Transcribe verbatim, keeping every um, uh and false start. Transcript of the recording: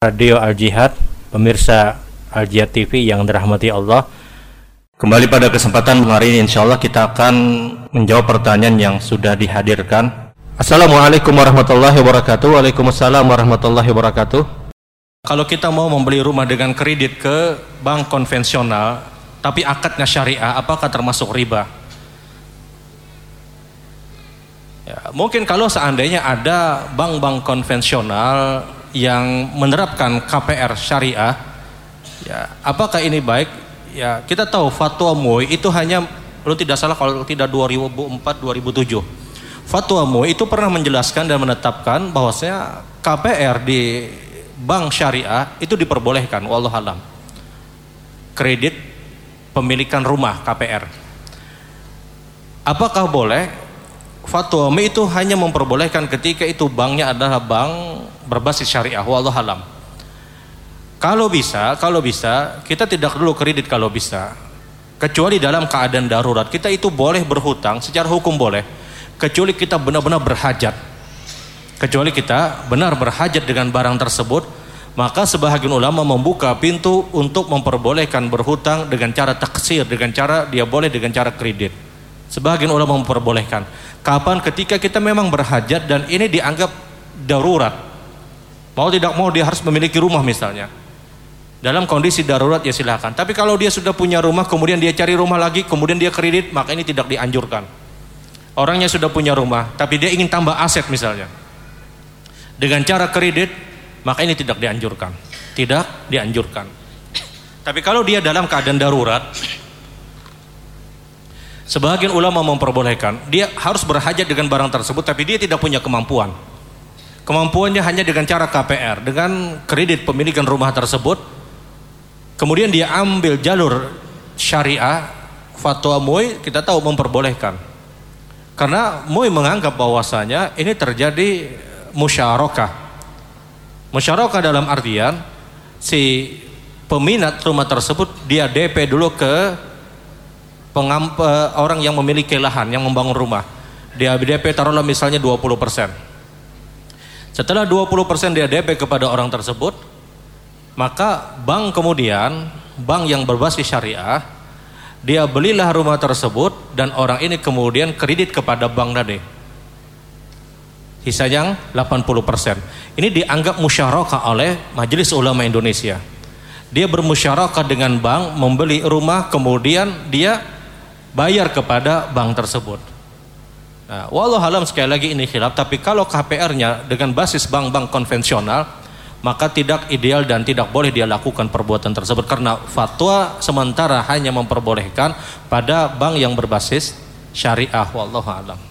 Radio Al-Jihad, pemirsa Al-Jihad T V yang dirahmati Allah. Kembali pada kesempatan hari ini, insya Allah kita akan menjawab pertanyaan yang sudah dihadirkan. Assalamualaikum warahmatullahi wabarakatuh. Waalaikumsalam warahmatullahi wabarakatuh. Kalau kita mau membeli rumah dengan kredit ke bank konvensional, tapi akadnya syariah, apakah termasuk riba? Ya, mungkin kalau seandainya ada bank-bank konvensional yang menerapkan K P R syariah, ya, apakah ini baik? Ya, kita tahu fatwa M U I itu hanya, kalau tidak salah, kalau tidak dua ribu empat dua ribu tujuh, fatwa M U I itu pernah menjelaskan dan menetapkan bahwasanya K P R di bank syariah itu diperbolehkan, wallahualam. Kredit pemilikan rumah K P R. Apakah boleh? Fatwa M U I itu hanya memperbolehkan ketika itu banknya adalah bank berbasis syariah, wallahualam. Kalau bisa, kalau bisa kita tidak perlu kredit kalau bisa, kecuali dalam keadaan darurat. Kita itu boleh berhutang, secara hukum boleh, kecuali kita benar-benar berhajat, kecuali kita benar berhajat dengan barang tersebut. Maka sebahagian ulama membuka pintu untuk memperbolehkan berhutang dengan cara taksir, dengan cara dia boleh dengan cara kredit. Sebahagian ulama memperbolehkan. Kapan? Ketika kita memang berhajat dan ini dianggap darurat. Mau tidak mau dia harus memiliki rumah misalnya. Dalam kondisi darurat ya silakan. Tapi kalau dia sudah punya rumah, kemudian dia cari rumah lagi, kemudian dia kredit, maka ini tidak dianjurkan. Orangnya sudah punya rumah, tapi dia ingin tambah aset misalnya. Dengan cara kredit, maka ini tidak dianjurkan. Tidak dianjurkan. Tapi kalau dia dalam keadaan darurat, sebagian ulama memperbolehkan. Dia harus berhajat dengan barang tersebut, tapi dia tidak punya kemampuan. Kemampuannya hanya dengan cara K P R, dengan kredit pemilikan rumah tersebut. Kemudian dia ambil jalur syariah, fatwa M U I kita tahu memperbolehkan. Karena M U I menganggap bahwasanya ini terjadi musyarakah. Musyarakah dalam artian si peminat rumah tersebut dia D P dulu ke pengamp- orang yang memiliki lahan, yang membangun rumah. Dia D P taruhlah misalnya dua puluh persen. Setelah dua puluh persen dia D P kepada orang tersebut, maka bank kemudian, bank yang berbasis syariah, dia belilah rumah tersebut dan orang ini kemudian kredit kepada bank tadi. Sisa yang delapan puluh persen. Ini dianggap musyarakah oleh Majelis Ulama Indonesia. Dia bermusyarakah dengan bank, membeli rumah, kemudian dia bayar kepada bank tersebut. Nah, wallahualam sekali lagi ini khilaf, tapi kalau K P R-nya dengan basis bank-bank konvensional, maka tidak ideal dan tidak boleh dia lakukan perbuatan tersebut karena fatwa sementara hanya memperbolehkan pada bank yang berbasis syariah, wallahualam.